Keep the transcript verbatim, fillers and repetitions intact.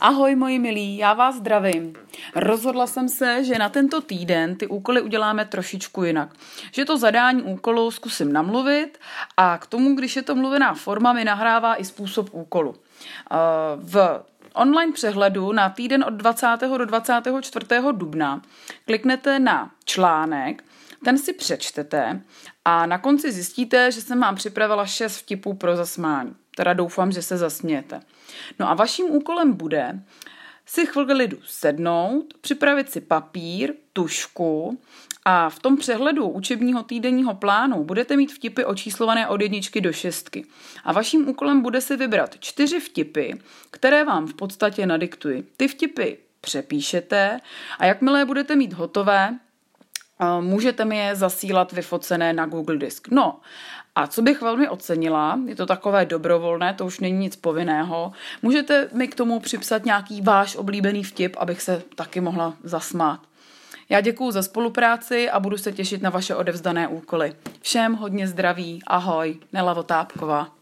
Ahoj moji milí, já vás zdravím. Rozhodla jsem se, že na tento týden ty úkoly uděláme trošičku jinak. Že to zadání úkolu zkusím namluvit a k tomu, když je to mluvená forma, mi nahrává i způsob úkolu. V online přehledu na týden od dvacátého do dvacátého čtvrtého dubna kliknete na článek, ten si přečtete a na konci zjistíte, že jsem vám připravila šest vtipů pro zasmání. Teda doufám, že se zasmějete. No a vaším úkolem bude si chvilku sednout, připravit si papír, tužku a v tom přehledu učebního týdenního plánu budete mít vtipy očíslované od jedničky do šestky. A vaším úkolem bude si vybrat čtyři vtipy, které vám v podstatě nadiktuji. Ty vtipy přepíšete a jakmile budete mít hotové, můžete mi je zasílat vyfocené na Google Disk. No a co bych velmi ocenila, je to takové dobrovolné, to už není nic povinného, můžete mi k tomu připsat nějaký váš oblíbený vtip, abych se taky mohla zasmát. Já děkuju za spolupráci a budu se těšit na vaše odevzdané úkoly. Všem hodně zdraví, ahoj, Nela Otápková.